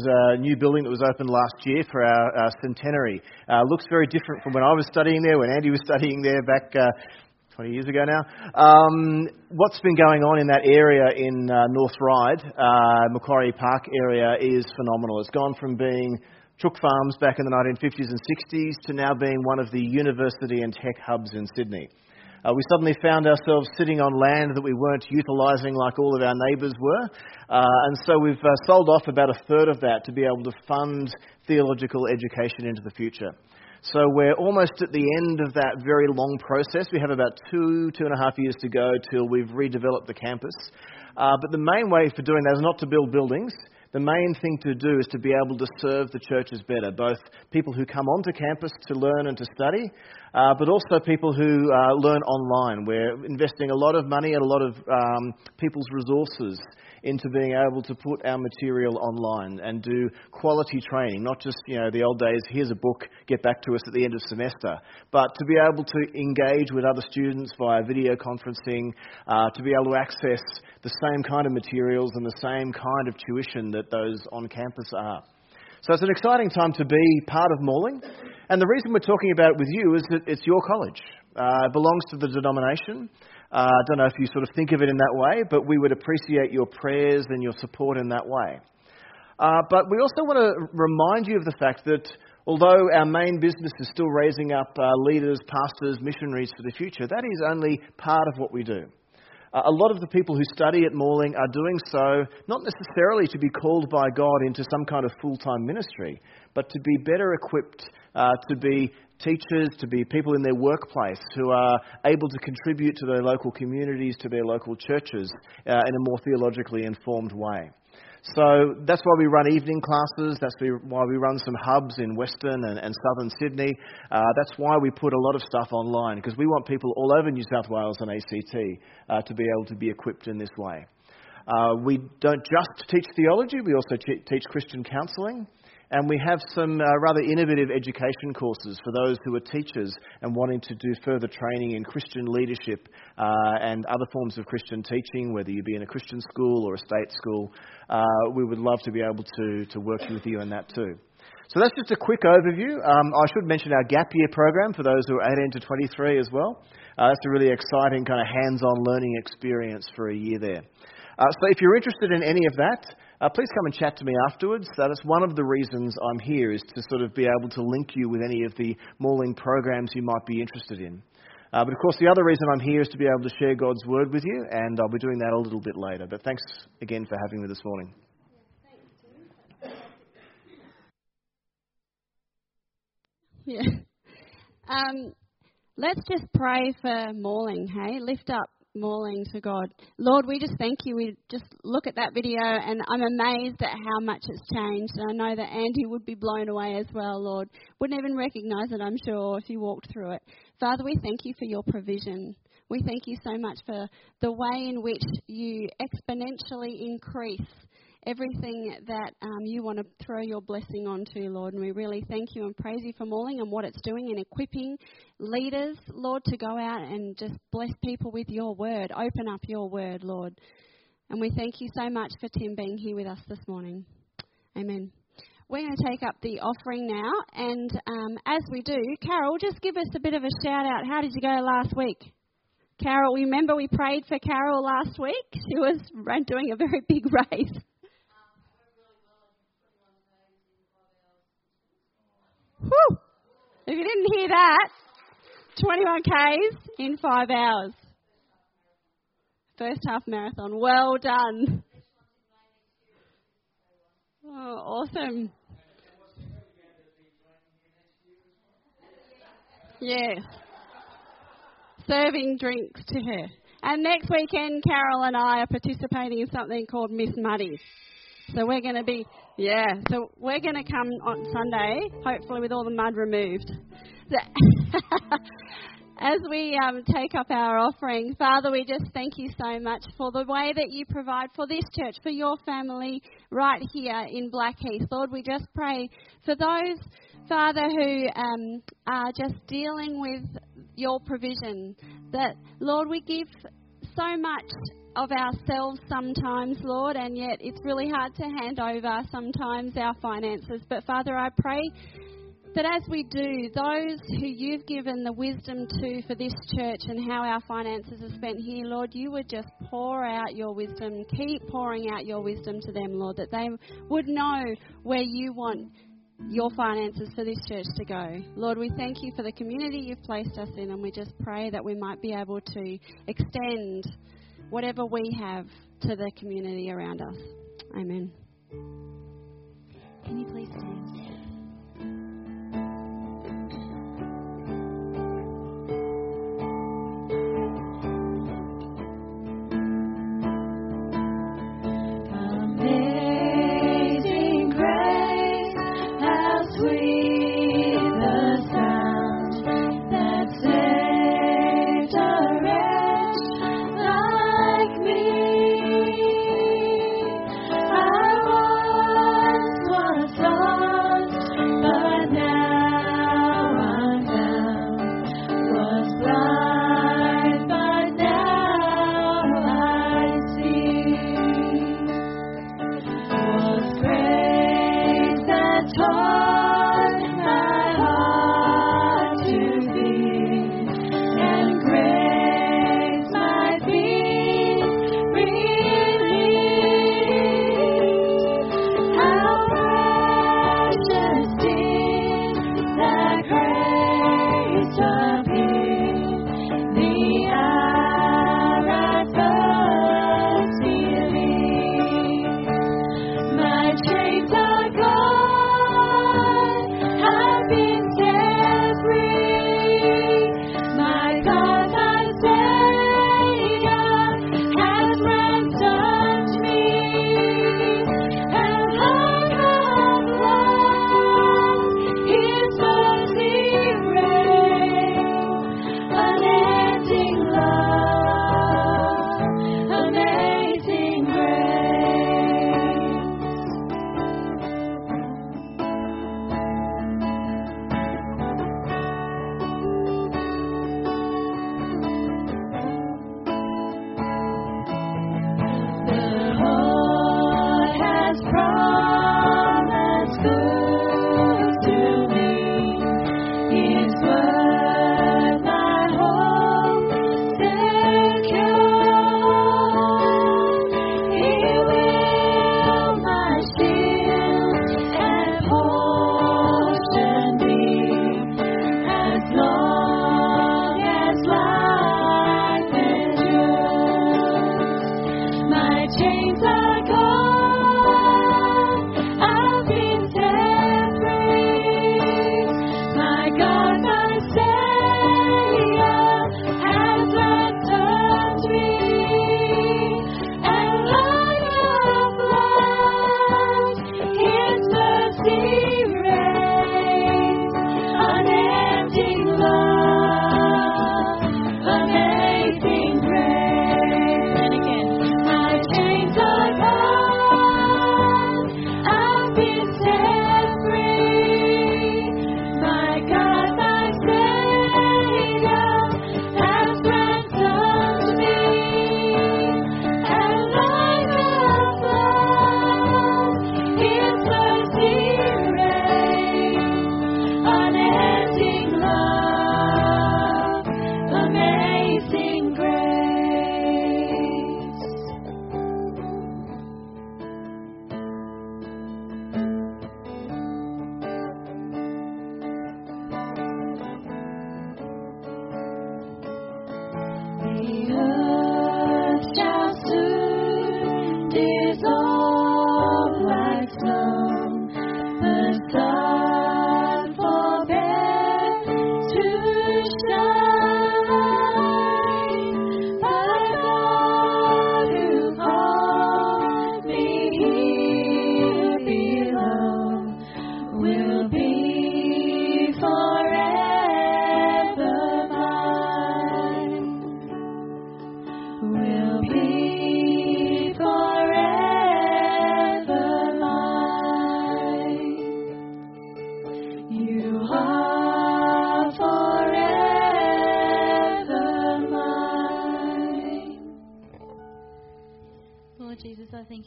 A new building that was opened last year for our centenary. Looks very different from when I was studying there, when Andy was studying there back 20 years ago now. What's been going on in that area in North Ryde, Macquarie Park area, is phenomenal. It's gone from being chook farms back in the 1950s and 60s to now being one of the university and tech hubs in Sydney. We suddenly found ourselves sitting on land that we weren't utilising like all of our neighbours were. And so we've sold off about a third of that to be able to fund theological education into the future. So we're almost at the end of that very long process. We have about two and a half years to go till we've redeveloped the campus. But the main way for doing that is not to build buildings. The main thing to do is to be able to serve the churches better, both people who come onto campus to learn and to study, but also people who learn online. We're investing a lot of money and a lot of people's resources into being able to put our material online and do quality training, not just, the old days, here's a book, get back to us at the end of semester, but to be able to engage with other students via video conferencing, to be able to access the same kind of materials and the same kind of tuition that those on campus are. So it's an exciting time to be part of Morling. And the reason we're talking about it with you is that it's your college. It belongs to the denomination. I don't know if you sort of think of it in that way, but we would appreciate your prayers and your support in that way. But we also want to remind you of the fact that although our main business is still raising up leaders, pastors, missionaries for the future, that is only part of what we do. A lot of the people who study at Morling are doing so not necessarily to be called by God into some kind of full-time ministry, but to be better equipped to be teachers, to be people in their workplace who are able to contribute to their local communities, to their local churches in a more theologically informed way. So that's why we run evening classes, that's why we run some hubs in Western and Southern Sydney, that's why we put a lot of stuff online, because we want people all over New South Wales and ACT to be able to be equipped in this way. We don't just teach theology, we also teach Christian counselling, and we have some rather innovative education courses for those who are teachers and wanting to do further training in Christian leadership and other forms of Christian teaching, whether you be in a Christian school or a state school. We would love to be able to work with you in that too. So that's just a quick overview. I should mention our Gap Year program for those who are 18 to 23 as well. That's a really exciting kind of hands-on learning experience for a year there. So if you're interested in any of that, please come and chat to me afterwards. That's one of the reasons I'm here, is to sort of be able to link you with any of the Morling programs you might be interested in. But of course, the other reason I'm here is to be able to share God's word with you, and I'll be doing that a little bit later. But thanks again for having me this morning. Yeah. Let's just pray for Morling, hey? Lift up Morling to God. Lord, we just thank you. We just look at that video and I'm amazed at how much it's changed. And I know that Andy would be blown away as well, Lord. Wouldn't even recognise it, I'm sure, if he walked through it. Father, we thank you for your provision. We thank you so much for the way in which you exponentially increase everything that you want to throw your blessing onto, Lord. And we really thank you and praise you for Morling and what it's doing in equipping leaders, Lord, to go out and just bless people with your word. Open up your word, Lord. And we thank you so much for Tim being here with us this morning. Amen. We're going to take up the offering now. And as we do, Carol, just give us a bit of a shout out. How did you go last week? Carol, remember we prayed for Carol last week? She was doing a very big race. Woo! If you didn't hear that, 21 Ks in 5 hours. First half marathon. Well done. Oh, awesome. Yes. Serving drinks to her. And next weekend, Carol and I are participating in something called Miss Muddies. So we're going to be, we're going to come on Sunday, hopefully with all the mud removed. As we take up our offering, Father, we just thank you so much for the way that you provide for this church, for your family right here in Blackheath. Lord, we just pray for those, Father, who are just dealing with your provision, that, Lord, we give so much of ourselves sometimes, Lord, and yet it's really hard to hand over sometimes our finances. But Father, I pray that as we do, those who you've given the wisdom to for this church and how our finances are spent here, Lord, you would just pour out your wisdom, keep pouring out your wisdom to them, Lord, that they would know where you want your finances for this church to go. Lord, we thank you for the community you've placed us in, and we just pray that we might be able to extend whatever we have to the community around us. Amen. Can you please stand?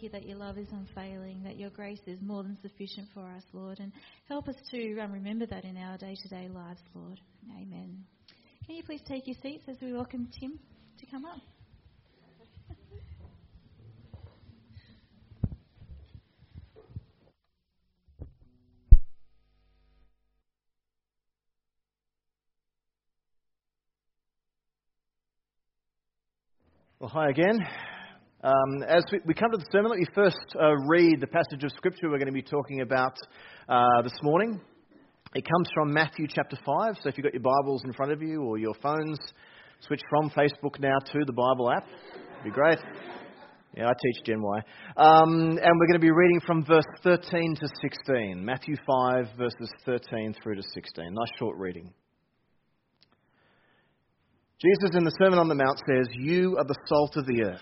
thank you that your love is unfailing, that your grace is more than sufficient for us, Lord. And help us to remember that in our day-to-day lives, Lord. Amen. Can you please take your seats as we welcome Tim to come up? Well, hi again. As we come to the sermon, let me first read the passage of Scripture we're going to be talking about this morning. It comes from Matthew chapter 5, so if you've got your Bibles in front of you or your phones, switch from Facebook now to the Bible app. It'd be great. Yeah, I teach Gen Y. And we're going to be reading from verse 13 to 16, Matthew 5, verses 13 through to 16. Nice short reading. Jesus in the Sermon on the Mount says, "You are the salt of the earth.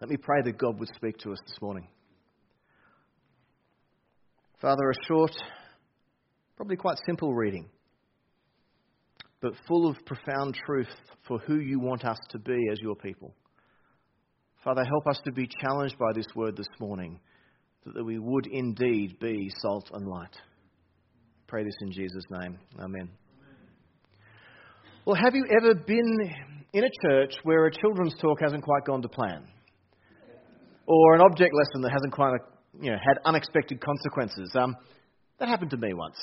Let me pray that God would speak to us this morning. Father, a short, probably quite simple reading, but full of profound truth for who you want us to be as your people. Father, help us to be challenged by this word this morning, that we would indeed be salt and light. Pray this in Jesus' name. Amen. Well, have you ever been in a church where a children's talk hasn't quite gone to plan? Or an object lesson that hasn't quite, had unexpected consequences? That happened to me once.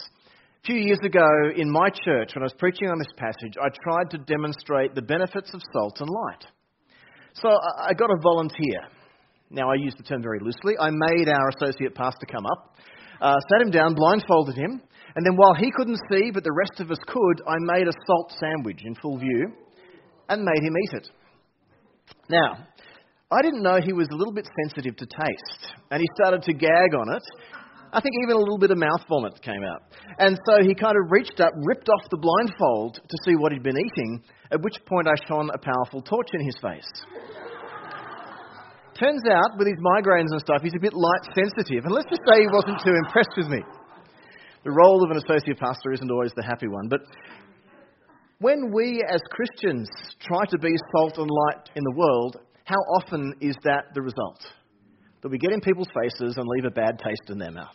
A few years ago in my church, when I was preaching on this passage, I tried to demonstrate the benefits of salt and light. So I got a volunteer. Now, I use the term very loosely. I made our associate pastor come up, sat him down, blindfolded him, and then while he couldn't see, but the rest of us could, I made a salt sandwich in full view and made him eat it. Now, I didn't know he was a little bit sensitive to taste, and he started to gag on it. I think even a little bit of mouth vomit came out. And so he kind of reached up, ripped off the blindfold to see what he'd been eating, at which point I shone a powerful torch in his face. Turns out, with his migraines and stuff, he's a bit light sensitive, and let's just say he wasn't too impressed with me. The role of an associate pastor isn't always the happy one, but when we as Christians try to be salt and light in the world, how often is that the result? That we get in people's faces and leave a bad taste in their mouth.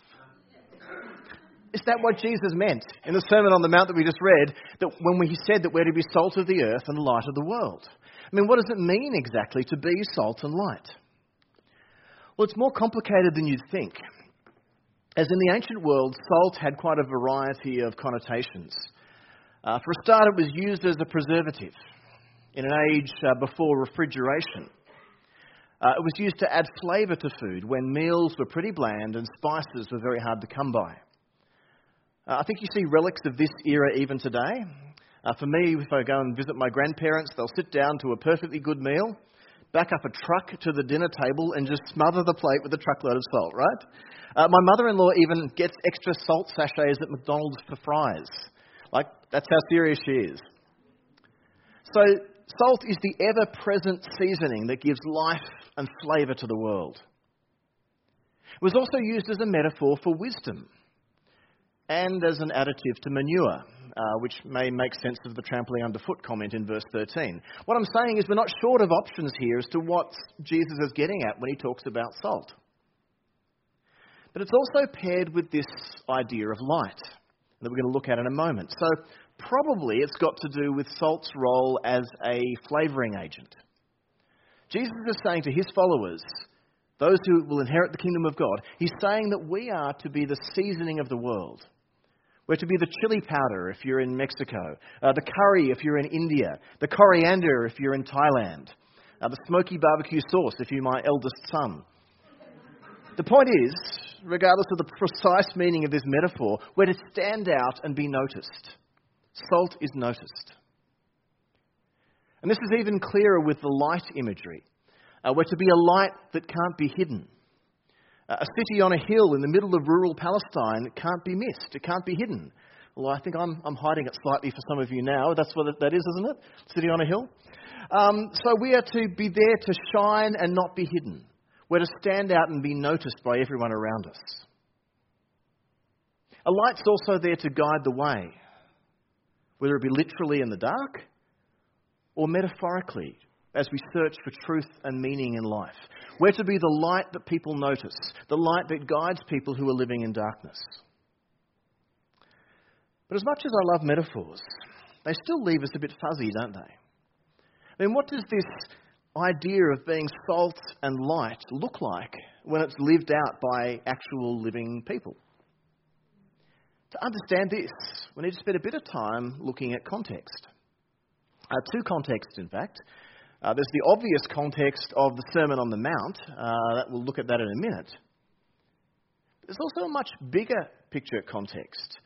Is that what Jesus meant in the Sermon on the Mount that we just read, that when he said that we're to be salt of the earth and the light of the world? I mean, what does it mean exactly to be salt and light? Well, it's more complicated than you'd think. As in the ancient world, salt had quite a variety of connotations. For a start, it was used as a preservative in an age before refrigeration. It was used to add flavour to food when meals were pretty bland and spices were very hard to come by. I think you see relics of this era even today. For me, if I go and visit my grandparents, they'll sit down to a perfectly good meal, back up a truck to the dinner table and just smother the plate with a truckload of salt, right? My mother-in-law even gets extra salt sachets at McDonald's for fries. Like, that's how serious she is. So, salt is the ever-present seasoning that gives life and flavour to the world. It was also used as a metaphor for wisdom and as an additive to manure, which may make sense of the trampling underfoot comment in verse 13. What I'm saying is we're not short of options here as to what Jesus is getting at when he talks about salt. But it's also paired with this idea of light that we're going to look at in a moment. So probably it's got to do with salt's role as a flavouring agent. Jesus is saying to his followers, those who will inherit the kingdom of God, he's saying that we are to be the seasoning of the world. We're to be the chili powder if you're in Mexico, the curry if you're in India, the coriander if you're in Thailand, the smoky barbecue sauce if you're my eldest son. The point is, regardless of the precise meaning of this metaphor, we're to stand out and be noticed. Salt is noticed. And this is even clearer with the light imagery. We're to be a light that can't be hidden. A city on a hill in the middle of rural Palestine that can't be missed. It can't be hidden. Well, I think I'm hiding it slightly for some of you now. That's what that is, isn't it? City on a hill. So we are to be there to shine and not be hidden. We're to stand out and be noticed by everyone around us. A light's also there to guide the way, whether it be literally in the dark or metaphorically as we search for truth and meaning in life. We're to be the light that people notice, the light that guides people who are living in darkness. But as much as I love metaphors, they still leave us a bit fuzzy, don't they? I mean, what does this idea of being salt and light look like when it's lived out by actual living people? To understand this, we need to spend a bit of time looking at context. Two contexts, in fact. There's the obvious context of the Sermon on the Mount. We'll look at that in a minute. There's also a much bigger picture context.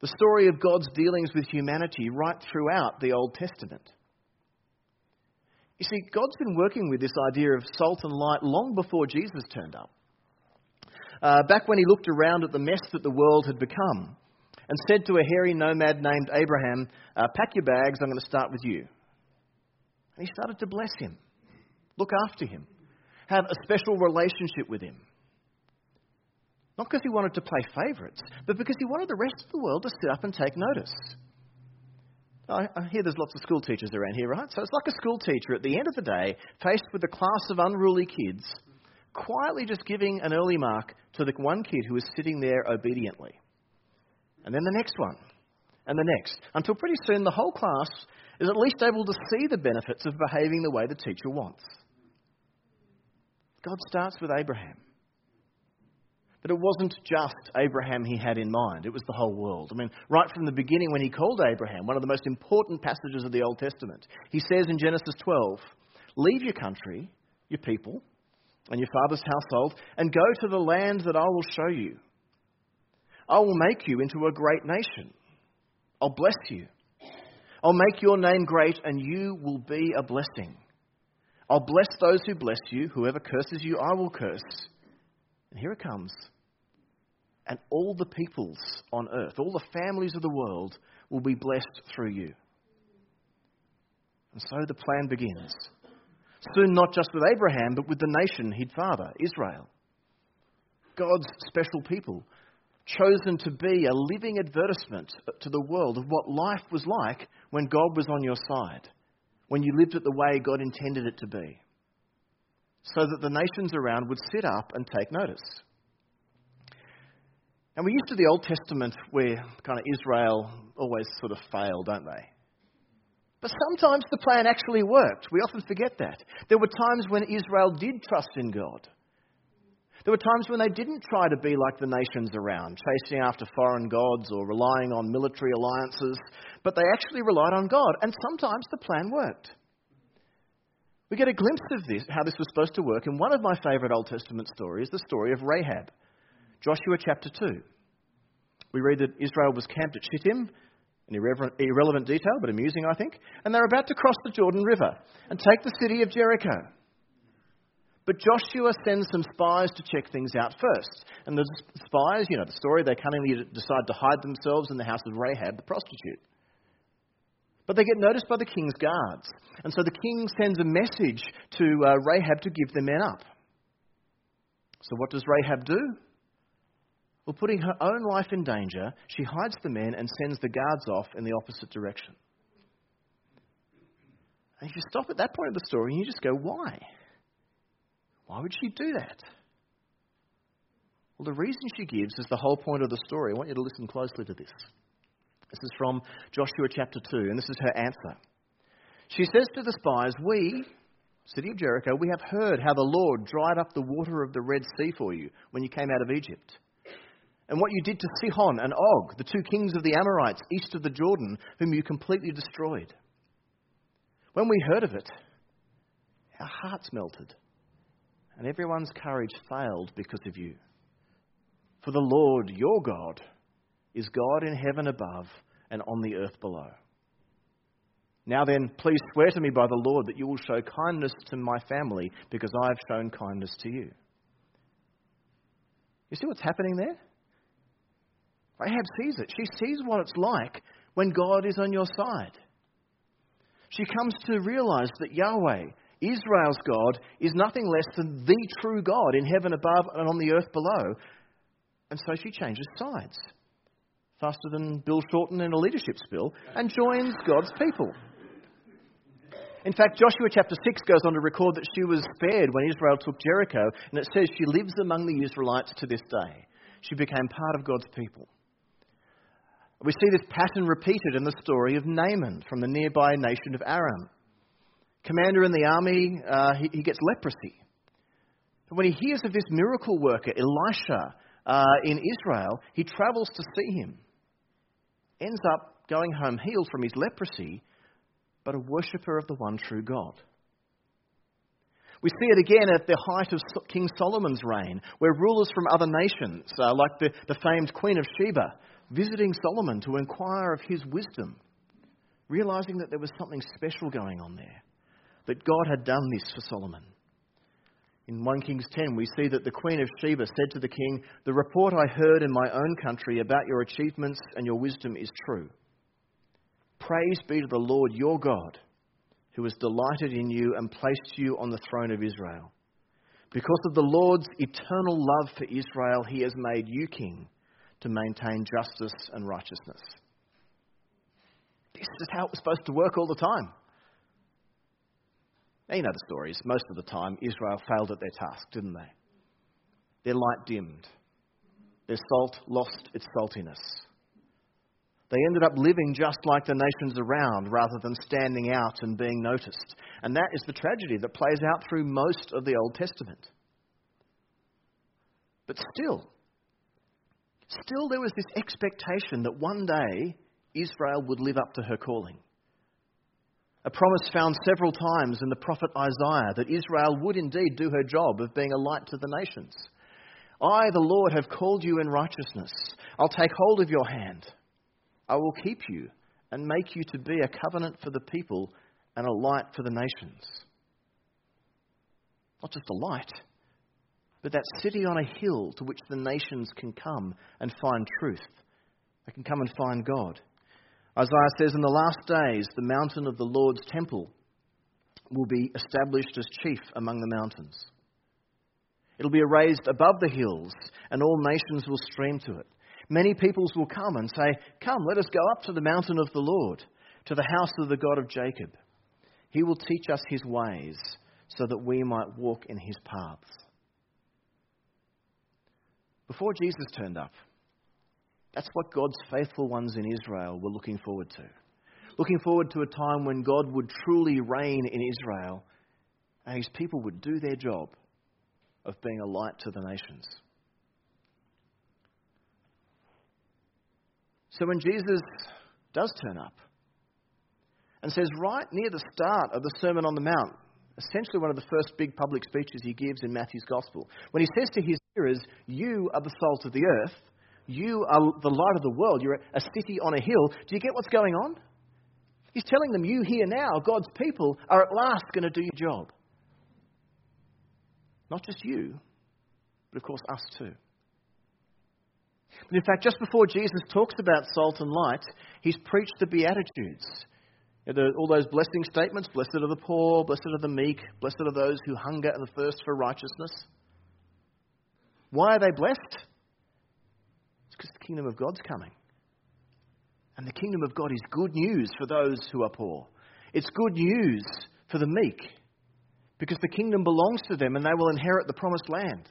The story of God's dealings with humanity right throughout the Old Testament. You see, God's been working with this idea of salt and light long before Jesus turned up. Back when he looked around at the mess that the world had become and said to a hairy nomad named Abraham, pack your bags, I'm going to start with you. And he started to bless him, look after him, have a special relationship with him. Not because he wanted to play favourites, but because he wanted the rest of the world to sit up and take notice. I hear there's lots of school teachers around here, right? So it's like a school teacher at the end of the day, faced with a class of unruly kids, quietly just giving an early mark to the one kid who was sitting there obediently. And then the next one, and the next, until pretty soon the whole class is at least able to see the benefits of behaving the way the teacher wants. God starts with Abraham. But it wasn't just Abraham he had in mind. It was the whole world. I mean, right from the beginning when he called Abraham, one of the most important passages of the Old Testament, he says in Genesis 12, leave your country, your people, and your father's household, and go to the land that I will show you. I will make you into a great nation. I'll bless you. I'll make your name great, and you will be a blessing. I'll bless those who bless you. Whoever curses you, I will curse. And here it comes. And all the peoples on earth, all the families of the world, will be blessed through you. And so the plan begins. Soon, not just with Abraham, but with the nation he'd father, Israel. God's special people, chosen to be a living advertisement to the world of what life was like when God was on your side, when you lived it the way God intended it to be, so that the nations around would sit up and take notice. And we're used to the Old Testament where kind of Israel always sort of fail, don't they? But sometimes the plan actually worked. We often forget that. There were times when Israel did trust in God. There were times when they didn't try to be like the nations around, chasing after foreign gods or relying on military alliances, but they actually relied on God, and sometimes the plan worked. We get a glimpse of this, how this was supposed to work, in one of my favourite Old Testament stories, the story of Rahab, Joshua chapter 2. We read that Israel was camped at Shittim, an irrelevant detail, but amusing, I think, and they're about to cross the Jordan River and take the city of Jericho. But Joshua sends some spies to check things out first. And the spies, you know the story, they cunningly decide to hide themselves in the house of Rahab, the prostitute. But they get noticed by the king's guards. And so the king sends a message to Rahab to give the men up. So what does Rahab do? Well, putting her own life in danger, she hides the men and sends the guards off in the opposite direction. And if you stop at that point of the story, you just go, why? Why would she do that? Well, the reason she gives is the whole point of the story. I want you to listen closely to this. This is from Joshua chapter 2, and this is her answer. She says to the spies, we, city of Jericho, we have heard how the Lord dried up the water of the Red Sea for you when you came out of Egypt, and what you did to Sihon and Og, the two kings of the Amorites east of the Jordan, whom you completely destroyed. When we heard of it, our hearts melted. And everyone's courage failed because of you. For the Lord, your God, is God in heaven above and on the earth below. Now then, please swear to me by the Lord that you will show kindness to my family because I have shown kindness to you. You see what's happening there? Rahab sees it. She sees what it's like when God is on your side. She comes to realize that Yahweh, Israel's God, is nothing less than the true God in heaven above and on the earth below. And so she changes sides, faster than Bill Shorten in a leadership spill, and joins God's people. In fact, Joshua chapter 6 goes on to record that she was spared when Israel took Jericho, and it says she lives among the Israelites to this day. She became part of God's people. We see this pattern repeated in the story of Naaman from the nearby nation of Aram. Commander in the army, he gets leprosy. But when he hears of this miracle worker, Elisha, in Israel, he travels to see him. Ends up going home healed from his leprosy, but a worshipper of the one true God. We see it again at the height of King Solomon's reign, where rulers from other nations, like the famed Queen of Sheba, visiting Solomon to inquire of his wisdom, realizing that there was something special going on there, that God had done this for Solomon. In 1 Kings 10, we see that the Queen of Sheba said to the king, "The report I heard in my own country about your achievements and your wisdom is true. Praise be to the Lord your God, who has delighted in you and placed you on the throne of Israel. Because of the Lord's eternal love for Israel, he has made you king to maintain justice and righteousness." This is how it was supposed to work all the time. Now, you know the stories. Most of the time, Israel failed at their task, didn't they? Their light dimmed. Their salt lost its saltiness. They ended up living just like the nations around rather than standing out and being noticed. And that is the tragedy that plays out through most of the Old Testament. But still there was this expectation that one day Israel would live up to her calling. A promise found several times in the prophet Isaiah that Israel would indeed do her job of being a light to the nations. "I, the Lord, have called you in righteousness. I'll take hold of your hand. I will keep you and make you to be a covenant for the people and a light for the nations." Not just a light, but that city on a hill to which the nations can come and find truth. They can come and find God. Isaiah says, "In the last days, the mountain of the Lord's temple will be established as chief among the mountains. It'll be raised above the hills, and all nations will stream to it. Many peoples will come and say, 'Come, let us go up to the mountain of the Lord, to the house of the God of Jacob. He will teach us his ways so that we might walk in his paths.'" Before Jesus turned up, that's what God's faithful ones in Israel were looking forward to. Looking forward to a time when God would truly reign in Israel and his people would do their job of being a light to the nations. So when Jesus does turn up and says right near the start of the Sermon on the Mount, essentially one of the first big public speeches he gives in Matthew's Gospel, when he says to his hearers, "You are the salt of the earth, you are the light of the world, you're a city on a hill," do you get what's going on? He's telling them, you here now, God's people, are at last going to do your job. Not just you, but of course us too. But in fact, just before Jesus talks about salt and light, he's preached the Beatitudes. All those blessing statements: blessed are the poor, blessed are the meek, blessed are those who hunger and thirst for righteousness. Why are they blessed? It's because the kingdom of God's coming. And the kingdom of God is good news for those who are poor. It's good news for the meek, because the kingdom belongs to them and they will inherit the promised land.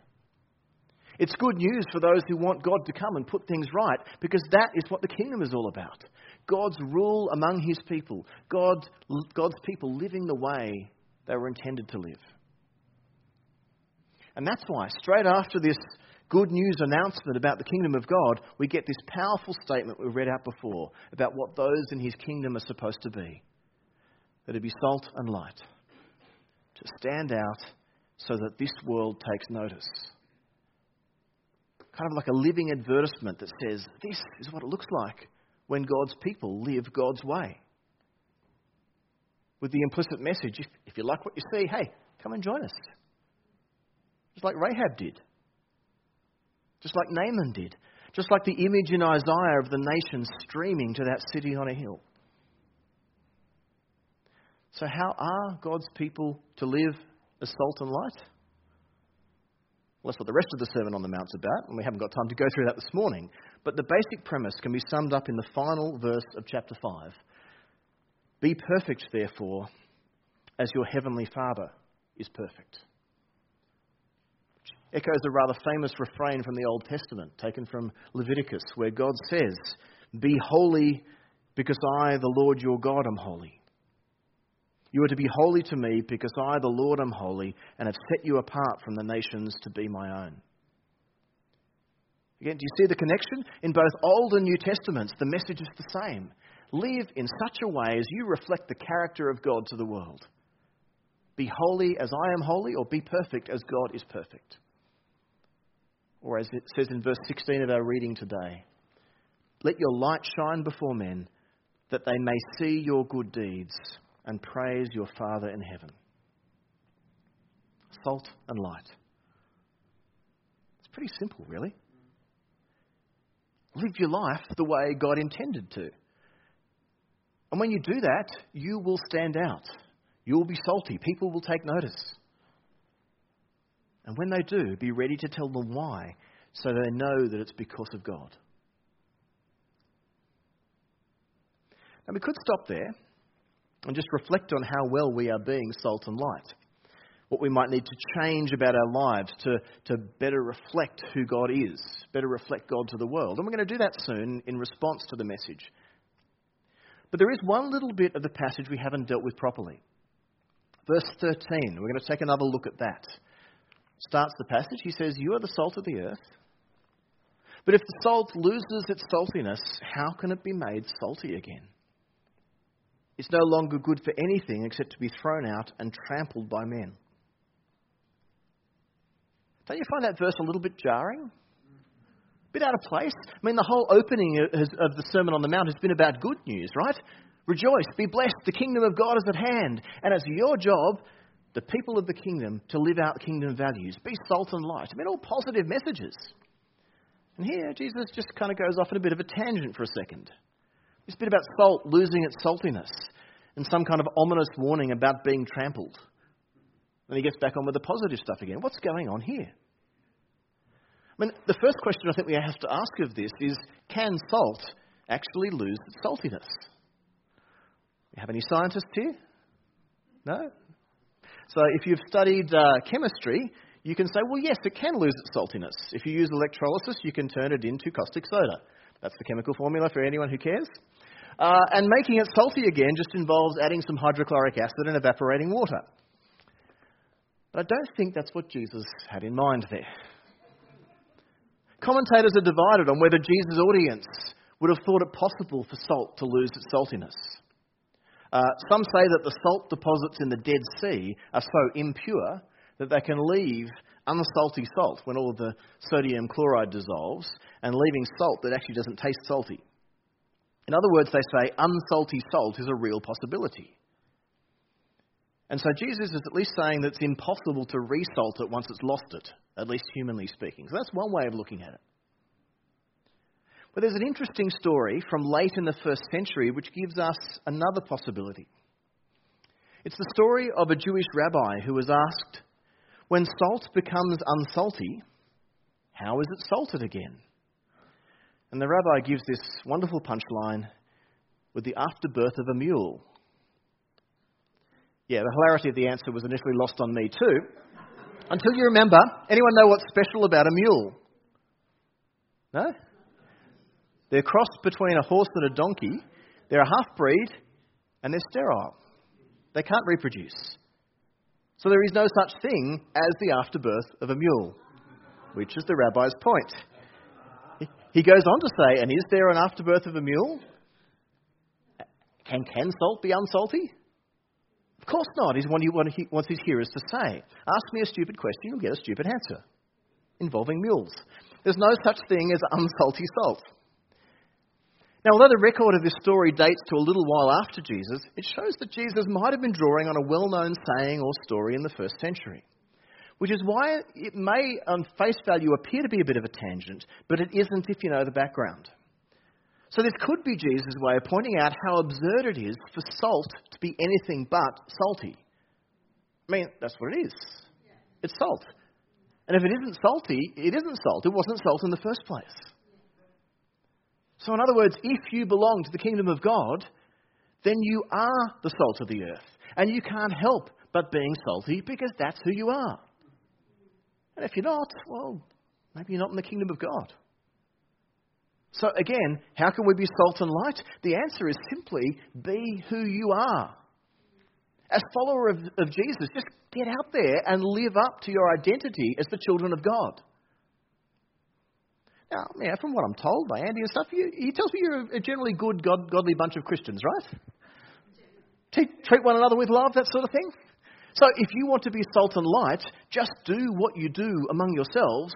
It's good news for those who want God to come and put things right, because that is what the kingdom is all about. God's rule among his people. God's people living the way they were intended to live. And that's why, straight after this good news announcement about the kingdom of God, we get this powerful statement we read out before about what those in his kingdom are supposed to be. That it be salt and light, to stand out so that this world takes notice. Kind of like a living advertisement that says, this is what it looks like when God's people live God's way. with the implicit message, if you like what you see, hey, come and join us. Just like Rahab did. Just like Naaman did. Just like the image in Isaiah of the nation streaming to that city on a hill. So how are God's people to live as salt and light? Well, that's what the rest of the Sermon on the Mount's about, and we haven't got time to go through that this morning. But the basic premise can be summed up in the final verse of chapter 5. Be perfect, therefore, as your heavenly Father is perfect. Which echoes a rather famous refrain from the Old Testament, taken from Leviticus, where God says, "Be holy, because I, the Lord your God, am holy. You are to be holy to me because I, the Lord, am holy and have set you apart from the nations to be my own." Again, do you see the connection? In both Old and New Testaments, the message is the same. Live in such a way as you reflect the character of God to the world. Be holy as I am holy, or be perfect as God is perfect. Or as it says in verse 16 of our reading today, let your light shine before men that they may see your good deeds and praise your Father in heaven. Salt and light. It's pretty simple, really. Live your life the way God intended to. And when you do that, you will stand out. You will be salty. People will take notice. And when they do, be ready to tell them why, so they know that it's because of God. Now, we could stop there and just reflect on how well we are being salt and light. What we might need to change about our lives to better reflect who God is, better reflect God to the world. And we're going to do that soon in response to the message. But there is one little bit of the passage we haven't dealt with properly. Verse 13, we're going to take another look at that. Starts the passage, he says, "You are the salt of the earth. But if the salt loses its saltiness, how can it be made salty again? It's no longer good for anything except to be thrown out and trampled by men." Don't you find that verse a little bit jarring? A bit out of place? I mean, the whole opening of the Sermon on the Mount has been about good news, right? Rejoice, be blessed, the kingdom of God is at hand. And it's your job, the people of the kingdom, to live out kingdom values. Be salt and light. I mean, all positive messages. And here, Jesus just kind of goes off on a bit of a tangent for a second. It's a bit about salt losing its saltiness and some kind of ominous warning about being trampled. Then he gets back on with the positive stuff again. What's going on here? I mean, the first question I think we have to ask of this is, can salt actually lose its saltiness? You have any scientists here? No? So if you've studied chemistry, you can say, well, yes, it can lose its saltiness. If you use electrolysis, you can turn it into caustic soda. That's the chemical formula for anyone who cares. And making it salty again just involves adding some hydrochloric acid and evaporating water. But I don't think that's what Jesus had in mind there. Commentators are divided on whether Jesus' audience would have thought it possible for salt to lose its saltiness. Some say that the salt deposits in the Dead Sea are so impure that they can leave unsalty salt when all of the sodium chloride dissolves, and leaving salt that actually doesn't taste salty. In other words, they say unsalty salt is a real possibility. And so Jesus is at least saying that it's impossible to resalt it once it's lost it, at least humanly speaking. So that's one way of looking at it. But there's an interesting story from late in the first century which gives us another possibility. It's the story of a Jewish rabbi who was asked, "When salt becomes unsalty, how is it salted again?" And the rabbi gives this wonderful punchline, "With the afterbirth of a mule." Yeah, the hilarity of the answer was initially lost on me too. Until you remember, anyone know what's special about a mule? No? They're crossed between a horse and a donkey. They're a half-breed and they're sterile. They can't reproduce. So there is no such thing as the afterbirth of a mule, which is the rabbi's point. He goes on to say, and is there an afterbirth of a mule? Can salt be unsalty? Of course not, is what he wants his hearers to say. Ask me a stupid question, you'll get a stupid answer involving mules. There's no such thing as unsalty salt. Now, although the record of this story dates to a little while after Jesus, it shows that Jesus might have been drawing on a well-known saying or story in the first century, which is why it may, on face value, appear to be a bit of a tangent, but it isn't if you know the background. So this could be Jesus' way of pointing out how absurd it is for salt to be anything but salty. I mean, that's what it is. It's salt. And if it isn't salty, it isn't salt. It wasn't salt in the first place. So in other words, if you belong to the kingdom of God, then you are the salt of the earth. And you can't help but being salty because that's who you are. And if you're not, well, maybe you're not in the kingdom of God. So again, how can we be salt and light? The answer is simply be who you are. As a follower of Jesus, just get out there and live up to your identity as the children of God. Now, yeah, from what I'm told by Andy and stuff, he tells me you're a generally good, godly bunch of Christians, right? Treat one another with love, that sort of thing. So if you want to be salt and light, just do what you do among yourselves,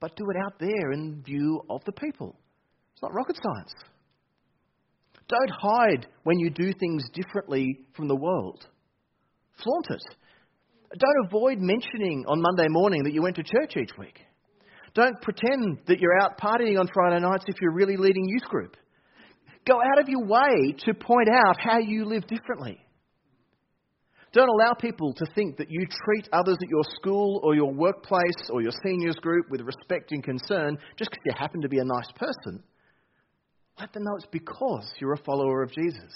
but do it out there in view of the people. It's not rocket science. Don't hide when you do things differently from the world. Flaunt it. Don't avoid mentioning on Monday morning that you went to church each week. Don't pretend that you're out partying on Friday nights if you're really leading youth group. Go out of your way to point out how you live differently. Don't allow people to think that you treat others at your school or your workplace or your seniors group with respect and concern just because you happen to be a nice person. Let them know it's because you're a follower of Jesus,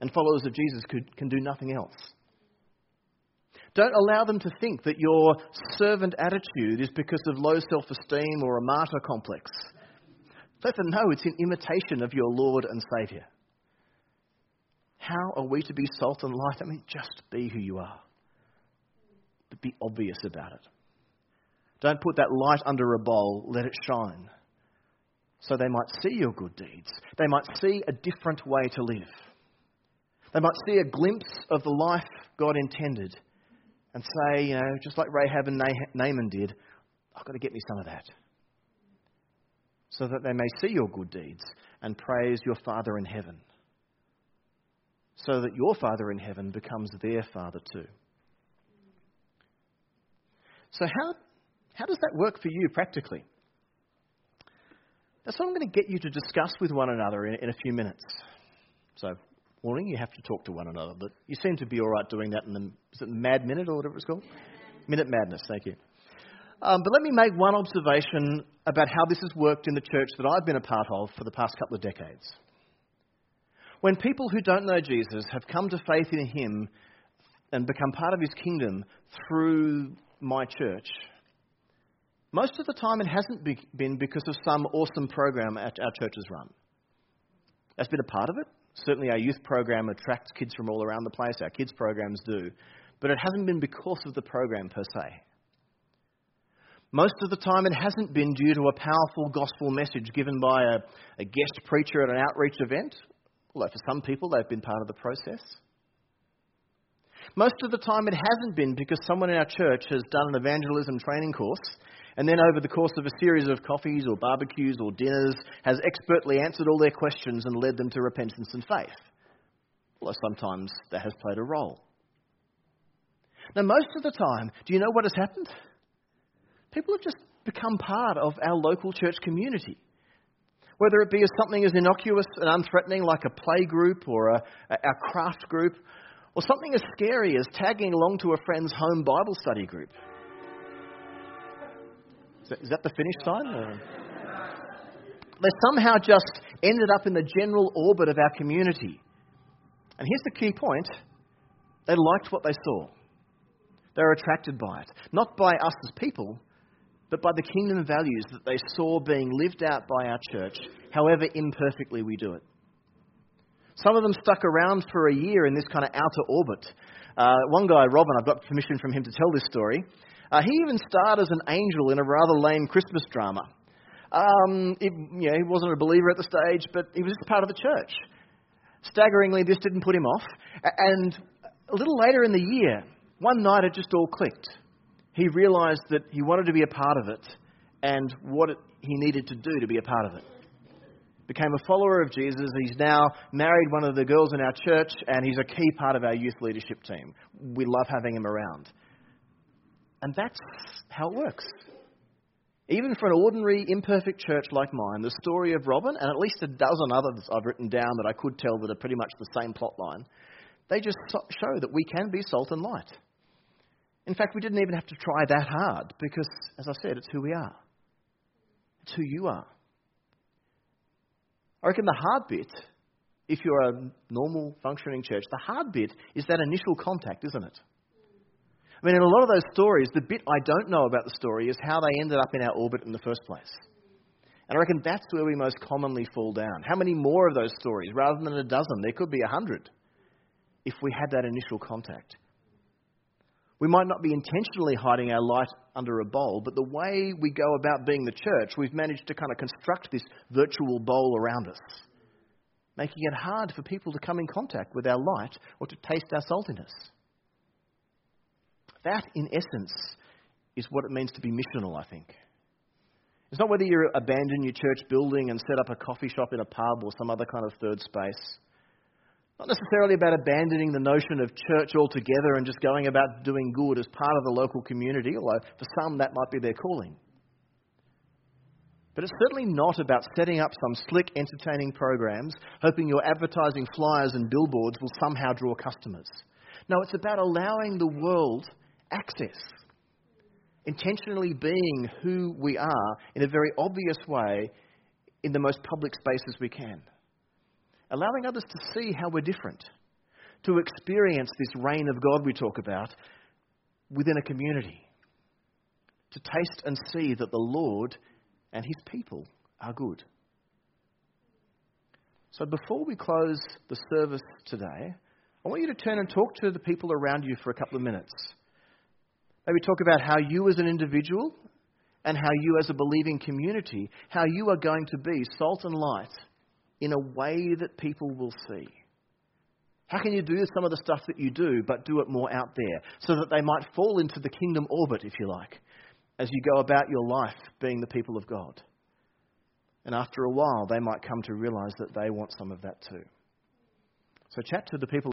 and followers of Jesus can do nothing else. Don't allow them to think that your servant attitude is because of low self-esteem or a martyr complex. Let them know it's an imitation of your Lord and Saviour. How are we to be salt and light? I mean, just be who you are. But be obvious about it. Don't put that light under a bowl. Let it shine. So they might see your good deeds. They might see a different way to live. They might see a glimpse of the life God intended and say, you know, just like Rahab and Naaman did, I've got to get me some of that. So that they may see your good deeds and praise your Father in heaven. So that your Father in heaven becomes their Father too. So how does that work for you practically? That's what I'm going to get you to discuss with one another in a few minutes. So, warning, you have to talk to one another, but you seem to be all right doing that in the is it Mad Minute or whatever it's called? Minute Madness, thank you. But let me make one observation about how this has worked in the church that I've been a part of for the past couple of decades. When people who don't know Jesus have come to faith in him and become part of his kingdom through my church, most of the time it hasn't been because of some awesome program our church has run. That's been a part of it. Certainly our youth program attracts kids from all around the place. Our kids programs do. But it hasn't been because of the program per se. Most of the time it hasn't been due to a powerful gospel message given by a guest preacher at an outreach event. Although for some people they've been part of the process. Most of the time it hasn't been because someone in our church has done an evangelism training course and then over the course of a series of coffees or barbecues or dinners has expertly answered all their questions and led them to repentance and faith. Although sometimes that has played a role. Now most of the time, do you know what has happened? People have just become part of our local church community. Whether it be as something as innocuous and unthreatening like a play group or our craft group, or something as scary as tagging along to a friend's home Bible study group. Is that the finish sign? Or? They somehow just ended up in the general orbit of our community. And here's the key point. They liked what they saw. They were attracted by it. Not by us as people, but by the kingdom values that they saw being lived out by our church, however imperfectly we do it. Some of them stuck around for a year in this kind of outer orbit. One guy, Robin, I've got permission from him to tell this story. He even starred as an angel in a rather lame Christmas drama. He wasn't a believer at the stage, but he was just part of the church. Staggeringly, this didn't put him off. And a little later in the year, one night it just all clicked. He realised that he wanted to be a part of it and what he needed to do to be a part of it. became a follower of Jesus. He's now married one of the girls in our church, and he's a key part of our youth leadership team. We love having him around. And that's how it works. Even for an ordinary, imperfect church like mine, the story of Robin, and at least a dozen others I've written down that I could tell that are pretty much the same plot line, they just show that we can be salt and light. In fact, we didn't even have to try that hard because, as I said, it's who we are. It's who you are. I reckon the hard bit, if you're a normal, functioning church, the hard bit is that initial contact, isn't it? I mean, in a lot of those stories, the bit I don't know about the story is how they ended up in our orbit in the first place. And I reckon that's where we most commonly fall down. How many more of those stories? Rather than a dozen, there could be 100 if we had that initial contact. We might not be intentionally hiding our light under a bowl, but the way we go about being the church, we've managed to kind of construct this virtual bowl around us, making it hard for people to come in contact with our light or to taste our saltiness. That, in essence, is what it means to be missional, I think. It's not whether you abandon your church building and set up a coffee shop in a pub or some other kind of third space. Not necessarily about abandoning the notion of church altogether and just going about doing good as part of the local community, although for some that might be their calling. But it's certainly not about setting up some slick, entertaining programs, hoping your advertising flyers and billboards will somehow draw customers. No, it's about allowing the world access, intentionally being who we are in a very obvious way in the most public spaces we can, allowing others to see how we're different, to experience this reign of God we talk about within a community, to taste and see that the Lord and his people are good. So before we close the service today, I want you to turn and talk to the people around you for a couple of minutes. Maybe talk about how you as an individual and how you as a believing community, how you are going to be salt and light in a way that people will see. How can you do some of the stuff that you do, but do it more out there so that they might fall into the kingdom orbit, if you like, as you go about your life being the people of God? And after a while, they might come to realize that they want some of that too. So chat to the people